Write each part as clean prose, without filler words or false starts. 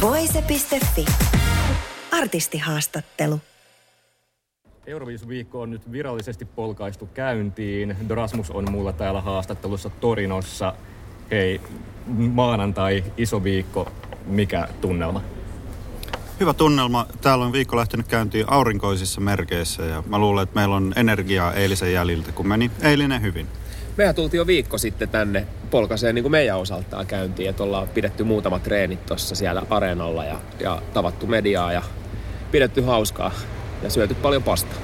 Voice.fi. Artistihaastattelu. Euroviisuviikko on nyt virallisesti polkaistu käyntiin. Drasmus on mulla täällä haastattelussa Torinossa. Hei, maanantai, iso viikko. Mikä tunnelma? Hyvä tunnelma. Täällä on viikko lähtenyt käyntiin aurinkoisissa merkeissä ja mä luulen, että meillä on energiaa eilisen jäljiltä, kun meni eilinen hyvin. Mehän tultiin jo viikko sitten tänne polkaiseen niin kuin meidän osaltaan käyntiin, että ollaan pidetty muutama treenit tuossa siellä areenalla ja tavattu mediaa ja pidetty hauskaa ja syöty paljon pastaa.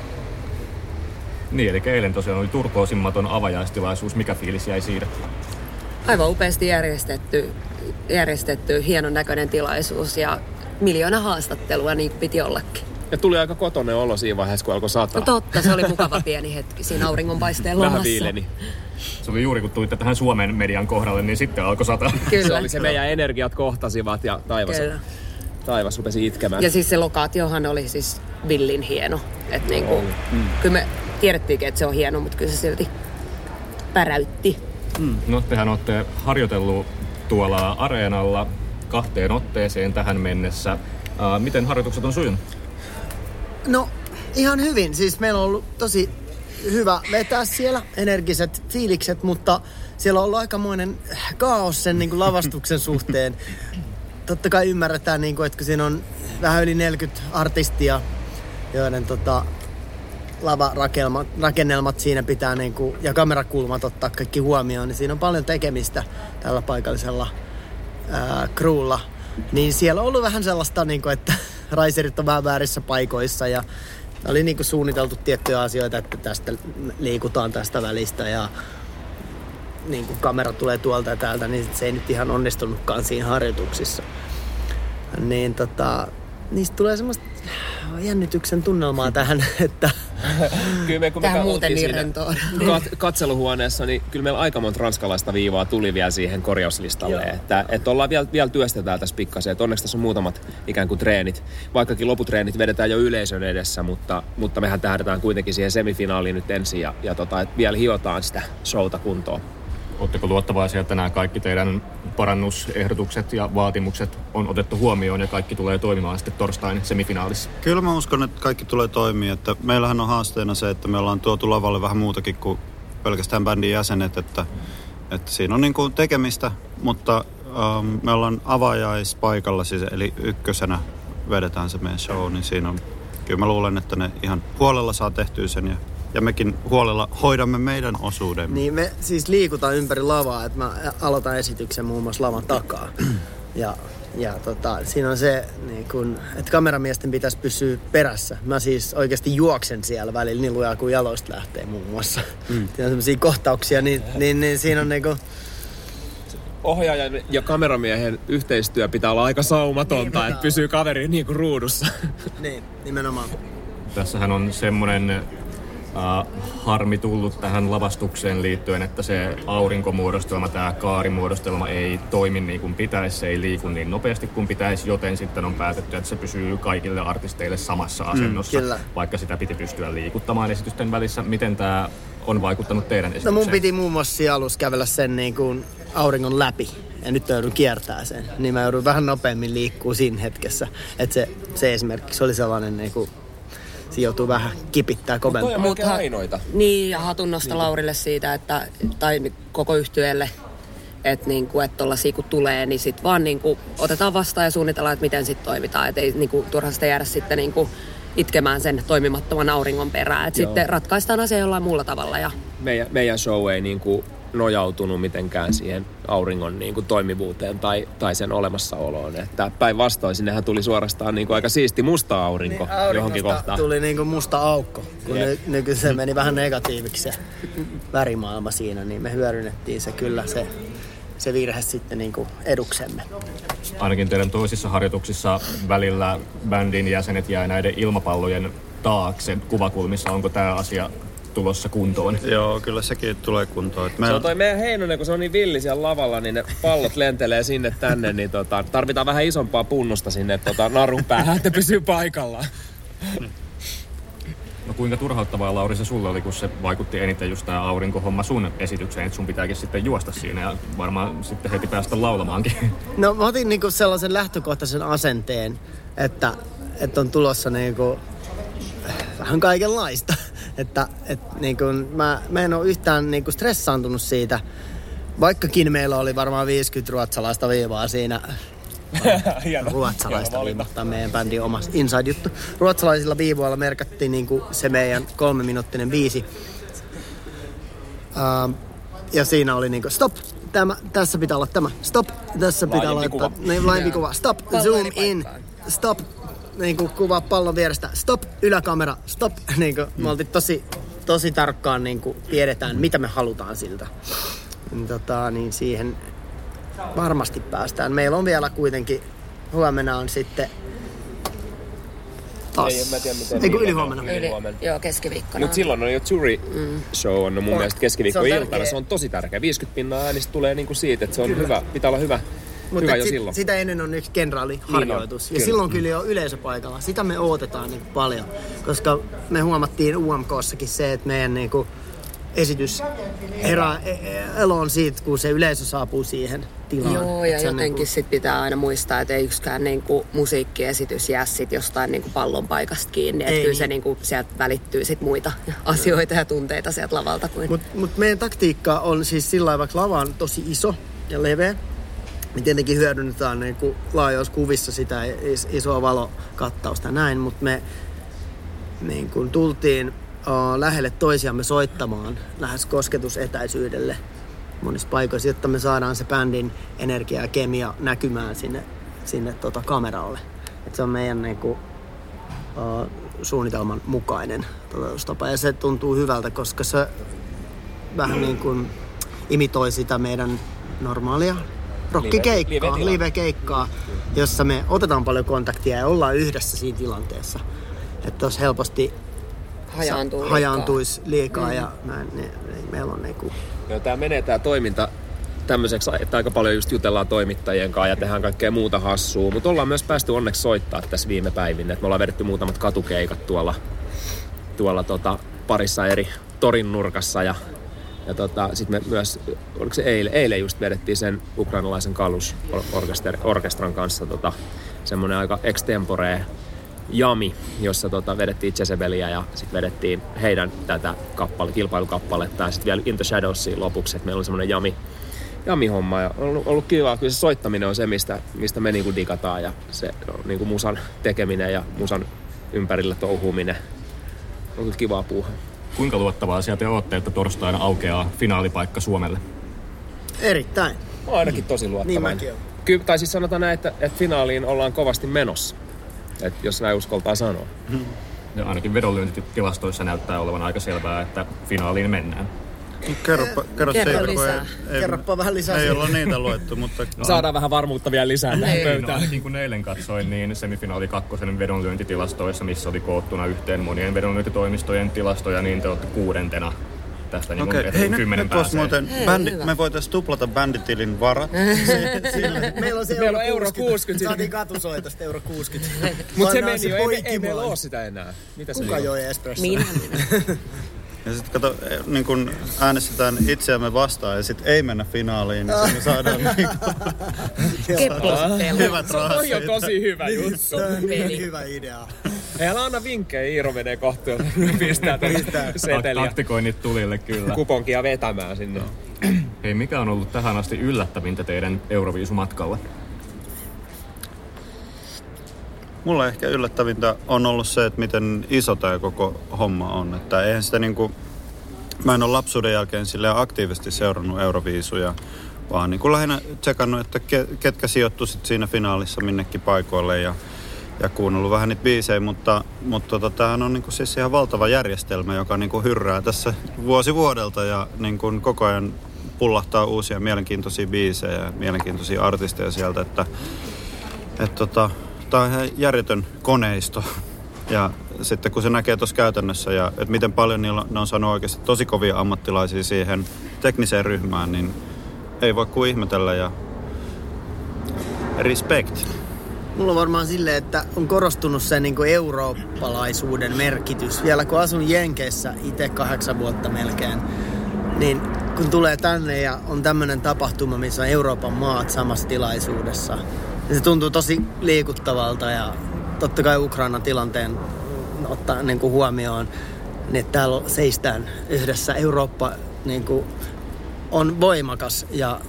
Niin, eli eilen tosiaan oli turkoosimmaton avajaistilaisuus. Mikä fiilis jäi siitä? Aivan upeasti järjestetty hienon näköinen tilaisuus ja 1 miljoona haastattelua, niin piti ollakin. Ja tuli aika kotoinen olo siinä vaiheessa, kun alkoi sataa. No totta, se oli mukava pieni hetki siinä auringonpaisteen lomassa. Vähän viileni. Se oli juuri kun tulitte tähän Suomen median kohdalle, niin sitten alkoi sataa. Kyllä. Se oli se, meidän energiat kohtasivat ja taivas rupesi itkemään. Ja siis se lokaatiohan oli siis villin hieno. Et niin kuin, kyllä me tiedettiinkin, että se on hieno, mutta kyllä se silti päräytti. No tehän olette harjoitellut tuolla areenalla 2 otteeseen tähän mennessä. Miten harjoitukset on sujunut? No ihan hyvin. Siis meillä on ollut tosi hyvä vetää siellä, energiset fiilikset, mutta siellä on ollut aikamoinen kaos sen niin kuin lavastuksen suhteen. Totta kai ymmärretään, niin kuin, että kun siinä on vähän yli 40 artistia, joiden lavarakennelmat siinä pitää niin kuin, ja kamerakulmat ottaa kaikki huomioon, niin siinä on paljon tekemistä tällä paikallisella crewlla, niin siellä on ollut vähän sellaista, niin kuin, että raiserit on vähän väärissä paikoissa ja oli niin kuin suunniteltu tiettyjä asioita, että tästä liikutaan tästä välistä ja niin kuin kamera tulee tuolta ja täältä, niin se ei nyt ihan onnistunutkaan siinä harjoituksissa. Niin niistä tulee semmoista jännityksen tunnelmaa tähän, että kyllä me, kun tähän muuten niin rentoon. Katseluhuoneessa, niin kyllä meillä aika monta ranskalaista viivaa tuli vielä siihen korjauslistalle. Että ollaan vielä työstetään tässä pikkasen. Että onneksi tässä on muutamat ikään kuin treenit. Vaikkakin loputreenit vedetään jo yleisön edessä, mutta mehän tähdätään kuitenkin siihen semifinaaliin nyt ensin. Ja että vielä hiotaan sitä showta kuntoon. Oletteko luottavaisia, että nämä kaikki teidän parannusehdotukset ja vaatimukset on otettu huomioon ja kaikki tulee toimimaan sitten torstain semifinaalissa? Kyllä mä uskon, että kaikki tulee toimia. Että meillähän on haasteena se, että me ollaan tuotu lavalle vähän muutakin kuin pelkästään bändin jäsenet. Että siinä on niin kuin tekemistä, mutta me ollaan avajaispaikalla, siis, eli ykkösenä vedetään se meidän show. Niin siinä on, kyllä mä luulen, että ne ihan huolella saa tehtyä sen ja mekin huolella hoidamme meidän osuudemme. Niin, me siis liikutaan ympäri lavaa, että mä aloitan esityksen muun muassa lavan takaa. Ja siinä on se, niin kun, että kameramiesten pitäisi pysyä perässä. Mä siis oikeasti juoksen siellä välillä niin lujaa kuin jaloista lähtee muun muassa. Siinä on semmosia kohtauksia, niin siinä on niinku ohjaajan ja kameramiehen yhteistyö pitää olla aika saumatonta, niin, että pysyy kaveri niinku ruudussa. Niin, nimenomaan. Tässähän on semmonen harmi tullut tähän lavastukseen liittyen, että se aurinkomuodostelma, tämä kaarimuodostelma ei toimi niin kuin pitäisi, se ei liiku niin nopeasti kuin pitäisi, joten sitten on päätetty, että se pysyy kaikille artisteille samassa asennossa, vaikka sitä piti pystyä liikuttamaan esitysten välissä. Miten tämä on vaikuttanut teidän esitykseen? No mun piti muun muassa alussa kävellä sen niin kuin auringon läpi, ja nyt joudun kiertämään sen, niin mä joudun vähän nopeammin liikkuu siinä hetkessä. Että se esimerkiksi oli sellainen niin kuin siinä joutuu vähän kipittää kovempaa. Mutta on ainoita. Niin, ja hatunnosta niin Laurille siitä, että, tai koko yhtyeelle, että niinku, tollaisia kun tulee, niin sitten vaan niinku, otetaan vastaan ja suunnitellaan, että miten sitten toimitaan. Että ei niinku, turha sitä jäädä sitten niinku, itkemään sen toimimattoman auringon perään. Että sitten ratkaistaan asia jollain muulla tavalla. Ja meidän show ei niinku nojautunut mitenkään siihen auringon niin kuin toimivuuteen tai sen olemassaoloon. Että päinvastoin sinnehän tuli suorastaan niin kuin aika siisti musta aurinko niin johonkin kohtaan. Tuli niin kuin musta aukko, kun nykyisen meni vähän negatiiviksi se värimaailma siinä, niin me hyödynnettiin se kyllä se se virhe sitten niin kuin eduksemme. Ainakin teidän toisissa harjoituksissa välillä bändin jäsenet jää näiden ilmapallojen taakse kuvakulmissa. Onko tämä asia tulossa kuntoon? Joo, kyllä sekin tulee kuntoon. Se on toi meidän Heinonen, kun se on niin villi siellä lavalla, niin ne pallot lentelee sinne tänne, niin tarvitaan vähän isompaa punnusta sinne narun päähän, että pysyy paikallaan. No kuinka turhauttavaa, Lauri, se sulle oli, kun se vaikutti eniten just tää aurinkohomma sun esitykseen, että sun pitääkin sitten juosta siinä ja varmaan sitten heti päästä laulamaankin? No mä otin niinku sellaisen lähtökohtaisen asenteen, että on tulossa niinku vähän kaikenlaista. Että niinku mä en oo yhtään niinku stressaantunut siitä, vaikkakin meillä oli varmaan 50 ruotsalaista viivaa siinä. Ruotsalaista viivoittaa meidän bändin oma inside-juttu. Ruotsalaisilla viivoilla merkattiin niinku se meidän 3-minuuttinen biisi. Ja siinä oli niinku stop, tämä, tässä pitää olla tämä, stop, tässä pitää olla laajempi kuva, stop, zoom in, stop, niinku kuvaa pallon vierestä, stop, yläkamera, stop. Niinku, me oltiin tosi tarkkaan, niinku, tiedetään mitä me halutaan siltä. Niin siihen varmasti päästään. Meillä on vielä kuitenkin, huomenna on sitten taas. Ei, en mä tiedä, miten ylihuomenna. Joo, keskiviikkona. Mutta silloin on jo jury show on mun mielestä keskiviikkoiltana. Se on tosi tärkeä. 50% äänistä tulee niinku siitä, että se on hyvä. Pitää olla hyvä. Mutta sitä ennen on yksi kenraaliharjoitus. Ja silloin kyllä jo yleisöpaikalla. Sitä me odotetaan niin paljon. Koska me huomattiin UMK:ssakin se, että meidän niinku esitys herää eloon siitä, kun se yleisö saapuu siihen tilaan. Joo, ja jotenkin niin kuin sit pitää aina muistaa, että ei yksikään niinku musiikkiesitys jää sit jostain niinku pallon paikasta kiinni. Että kyllä se niinku sieltä välittyy sit muita asioita ja tunteita sieltä lavalta. Kuin. Mut meidän taktiikka on siis sillä lailla, vaikka lava on tosi iso ja leveä, niin tietenkin hyödynnetään niinku laajauskuvissa sitä isoa valokattausta näin, mutta me niin kun tultiin lähelle toisiamme soittamaan lähes kosketusetäisyydelle monissa paikoissa, jotta me saadaan se bändin energia ja kemia näkymään sinne kameralle. Et se on meidän niinku, suunnitelman mukainen toteutustapa ja se tuntuu hyvältä, koska se vähän niin kuin imitoi sitä meidän normaalia rockikeikkaa, live-keikkaa, jossa me otetaan paljon kontaktia ja ollaan yhdessä siinä tilanteessa. Että jos helposti hajaantuisi liikaa ja näin, niin meillä on niinku. Joo, tää menee tää toiminta tämmöiseksi, että aika paljon just jutellaan toimittajien kanssa ja tehdään kaikkea muuta hassua, mutta ollaan myös päästy onneksi soittaa tässä viime päivinä, että me ollaan vedetty muutamat katukeikat tuolla parissa eri torin nurkassa ja sitten me myös, oliko se eilen just vedettiin sen ukrainalaisen kalusorkestran kanssa semmoinen aika extemporea jami, jossa vedettiin Jezebeliä ja sitten vedettiin heidän tätä kilpailukappaletta ja sitten vielä In the Shadowsiin lopuksi, että meillä oli semmoinen jami-homma ja on ollut kivaa. Kyllä se soittaminen on se, mistä me niinku digataan ja se niinku musan tekeminen ja musan ympärillä touhuminen on kyllä kivaa puuhaa. Kuinka luottavaa sieltä te ootte, että torstaina aukeaa finaalipaikka Suomelle? Erittäin. Ainakin tosi luottavainen. Niin tai siis sanotaan näin, että finaaliin ollaan kovasti menossa. Että jos näin uskaltaa sanoa. Ja ainakin vedonlyöntitilastoissa näyttää olevan aika selvää, että finaaliin mennään. Kerropa vähän lisää. Ei olla niitä luettu, mutta saadaan vähän varmuutta vielä lisää tähän pöytään. No, kun eilen katsoin, niin semifinaali kakkosen vedonlyöntitilastoissa, missä oli koottuna yhteen monien vedonlyöntitoimistojen tilastoja, niin te olette 6. tästä niin okay. Hei, 10 pääsee. Me voitaisiin tuplata bänditilin varat. Meillä on se €60. Saatiin katusoitosta €60. Mutta se meni jo, ei meillä ole sitä enää. Mitä se kuka joi espressoa? Minä. Ja sitten kato, niin kun äänestetään itseämme vastaan ja sitten ei mennä finaaliin, niin me saadaan hyvät rahat. Se on jo tosi hyvä juttu. Se on hyvä idea. Älä anna vinkkejä, Iiro menee kohta, pistää tätä seteliä. Taktikoinnit tulille kyllä. Kuponkia vetämään sinne. Hei, mikä on ollut tähän asti yllättävintä teidän Euroviisumatkalla? Mulla ehkä yllättävintä on ollut se, että miten iso tämä koko homma on. Että eihän sitä niinku, mä en ole lapsuuden jälkeen aktiivisesti seurannut Euroviisuja, vaan niinku lähinnä tsekannut, että ketkä sijoittu sit siinä finaalissa minnekin paikoille ja kuunnellut vähän niitä biisejä, mutta tämähän on niinku siis ihan valtava järjestelmä, joka niinku hyrrää tässä vuosi vuodelta ja niinku koko ajan pullahtaa uusia mielenkiintoisia biisejä ja mielenkiintoisia artisteja sieltä, että tää on ihan järjetön koneisto. Ja sitten kun se näkee tuossa käytännössä, ja että miten paljon niillä ne on saanut oikeasti tosi kovia ammattilaisia siihen tekniseen ryhmään, niin ei voi kuin ihmetellä ja respect. Mulla on varmaan silleen, että on korostunut se niin kuin eurooppalaisuuden merkitys. Vielä kun asun Jenkeissä itse 8 vuotta melkein, niin kun tulee tänne ja on tämmöinen tapahtuma, missä on Euroopan maat samassa tilaisuudessa, niin se tuntuu tosi liikuttavalta ja totta kai Ukrainan tilanteen ottaa niin kuin huomioon, niin että täällä seistään yhdessä. Eurooppa niin kuin on voimakas ja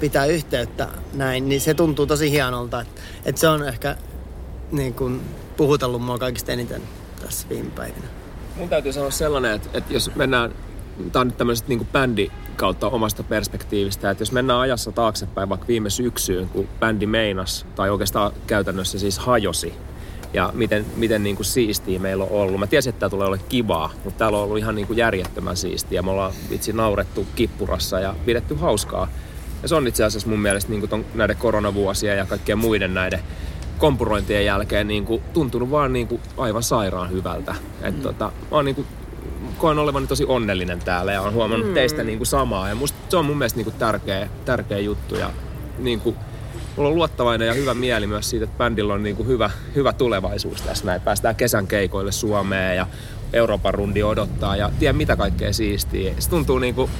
pitää yhteyttä näin, niin se tuntuu tosi hienolta. Että se on ehkä niin kuin puhutellut mua kaikista eniten tässä viime päivinä. Mun täytyy sanoa sellainen, että jos mennään, tää on nyt tämmöiset niin kuin bändi kautta omasta perspektiivistä, että jos mennään ajassa taaksepäin vaikka viime syksyyn, kun bändi meinas, tai oikeastaan käytännössä siis hajosi, ja miten niin kuin siistiä meillä on ollut. Mä tiesin, että tää tulee olemaan kivaa, mutta täällä on ollut ihan niin kuin järjettömän siistiä. Me ollaan itse naurettu kippurassa ja pidetty hauskaa. Ja se on itse asiassa mun mielestä niin kuin näiden koronavuosien ja kaikkien muiden näiden kompurointien jälkeen niin kuin tuntunut vaan niin kuin aivan sairaan hyvältä. Että mä oon niin kuin koen olevani tosi onnellinen täällä ja olen huomannut teistä niin kuin samaa. Ja musta se on mun mielestä niin kuin tärkeä juttu. Ja niin kuin, mulla on luottavainen ja hyvä mieli myös siitä, että bändillä on niin kuin hyvä tulevaisuus tässä näin. Päästään kesän keikoille Suomeen ja Euroopan rundi odottaa ja tiedän mitä kaikkea siistiä. Se tuntuu niin kuin,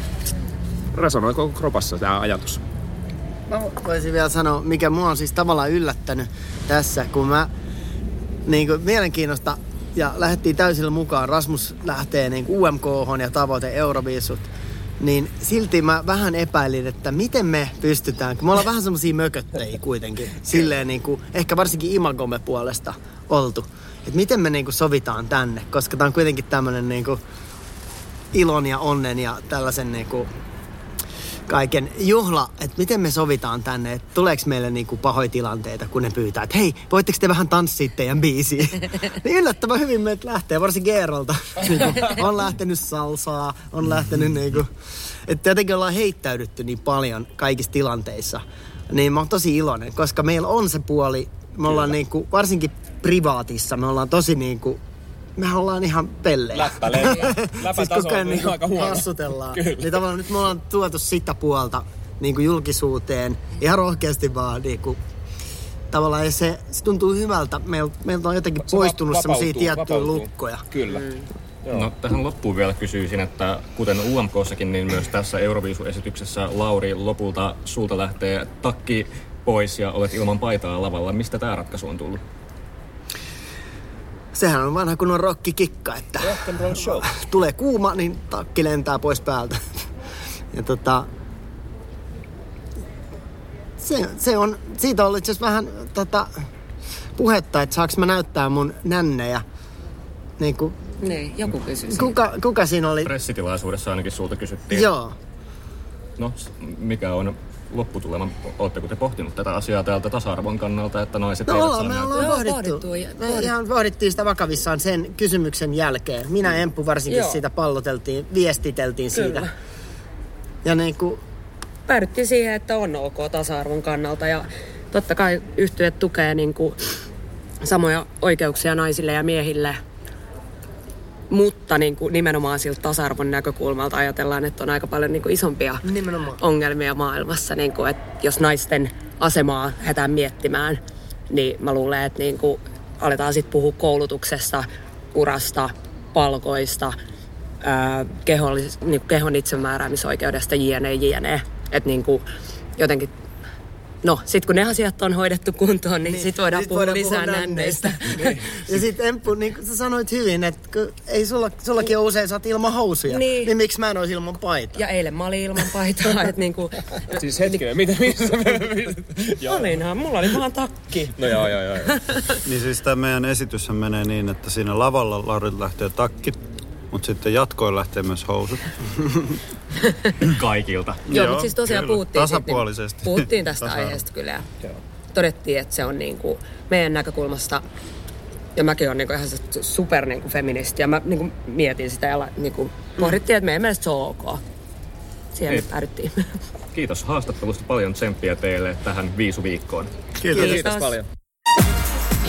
resonoi koko kropassa tämä ajatus. Mä voisin vielä sanoa, mikä mua on siis tavallaan yllättänyt tässä, kun mä niin kuin mielenkiinnosta ja lähdettiin täysillä mukaan. Drasmus lähtee niin UMK:hon ja tavoite Euroviisut. Niin silti mä vähän epäilin, että miten me pystytään. Kun me ollaan vähän semmosia mököttäjiä kuitenkin. Silleen niin kuin, ehkä varsinkin imagomme puolesta oltu. Että miten me niin kuin sovitaan tänne. Koska tää on kuitenkin tämmönen niin kuin ilon ja onnen ja tällaisen niin kuin kaiken juhla, että miten me sovitaan tänne, että tuleeko meille niinku pahoja tilanteita, kun ne pyytää, että hei, voitteko te vähän tanssia teidän biisiin? Niin yllättävän hyvin meitä lähtee, varsin Geerolta. On lähtenyt salsaa, on lähtenyt niinku, että jotenkin ollaan heittäydytty niin paljon kaikissa tilanteissa. Niin mä oon tosi iloinen, koska meillä on se puoli, me ollaan niinku, varsinkin privaatissa, me ollaan tosi niinku, mehän ollaan ihan pellejä. Läppälejä. Läppätaso siis on niin aika huono. Hassutellaan. Niin tavallaan nyt me ollaan tuotu sitä puolta niin kuin julkisuuteen. Ihan rohkeasti vaan niin kuin, tavallaan. Ja se tuntuu hyvältä. Meiltä on jotenkin se poistunut semmosia tiettyjä lukkoja. Kyllä. No tähän loppuun vielä kysyisin, että kuten UMK:ssakin, niin myös tässä Euroviisu-esityksessä Lauri, lopulta sulta lähtee takki pois ja olet ilman paitaa lavalla. Mistä tää ratkaisu on tullut? Sehän on vanha kunnon rokkikikka, että tulee kuuma, niin takki lentää pois päältä. Ja se on, siitä on ollut itse asiassa vähän puhetta, että saanko mä näyttää mun nännejä. Niin kuin, joku kysyi siitä. Kuka siinä oli? Pressitilaisuudessa ainakin sulta kysyttiin. Joo. No, mikä on lopputuleman? Oletteko te pohtinut tätä asiaa täältä tasa-arvon kannalta, että naiset eivät saa näyttää? Me ihan pohdittiin sitä vakavissaan sen kysymyksen jälkeen. Minä ja Empu varsinkin siitä palloteltiin, viestiteltiin siitä. Ja niin kuin päädyttiin siihen, että on ok tasa-arvon kannalta. Ja totta kai yhtyeet tukee niin kuin samoja oikeuksia naisille ja miehille. Mutta niin kuin nimenomaan siltä tasa-arvon näkökulmalta ajatellaan, että on aika paljon niin kuin isompia ongelmia maailmassa. Niin kuin, että jos naisten asemaa lähdetään miettimään, niin mä luulen, että niin kuin aletaan sitten puhua koulutuksesta, urasta, palkoista, niin kuin kehon itsemääräämisoikeudesta, jne. Että niin kuin jotenkin, no sit kun ne asiat on hoidettu kuntoon, niin sit voidaan puhua lisää nänneistä. Niin. Ja sit Empu, niin kuin sä sanoit hyvin, että ei sullakin usein saat ilman housuja, niin miksi mä en ois ilman paitaa? Ja eilen mä olin ilman paitaa, että niinku siis hetkinen, missä? Olinhan, mulla oli vaan takki. No joo. Niin siis tää meidän esityshän menee niin, että siinä lavalla Lauri lähtee takki, mutta sitten jatkoon lähtee myös housut. Kaikilta. Joo, mutta siis tosiaan kyllä, puhuttiin tästä aiheesta kyllä. Joo. Todettiin, että se on niinku meidän näkökulmasta, ja mäkin olen niinku ihan super niinku feministi, ja mä niinku mietin sitä ja niinku pohdittiin, että meidän mielestä se on ok. siellä päädyttiin. Kiitos haastattelusta, paljon tsemppiä teille tähän viisuviikkoon. Kiitos paljon.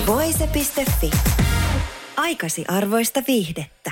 Voice.fi. Aikasi arvoista viihdettä.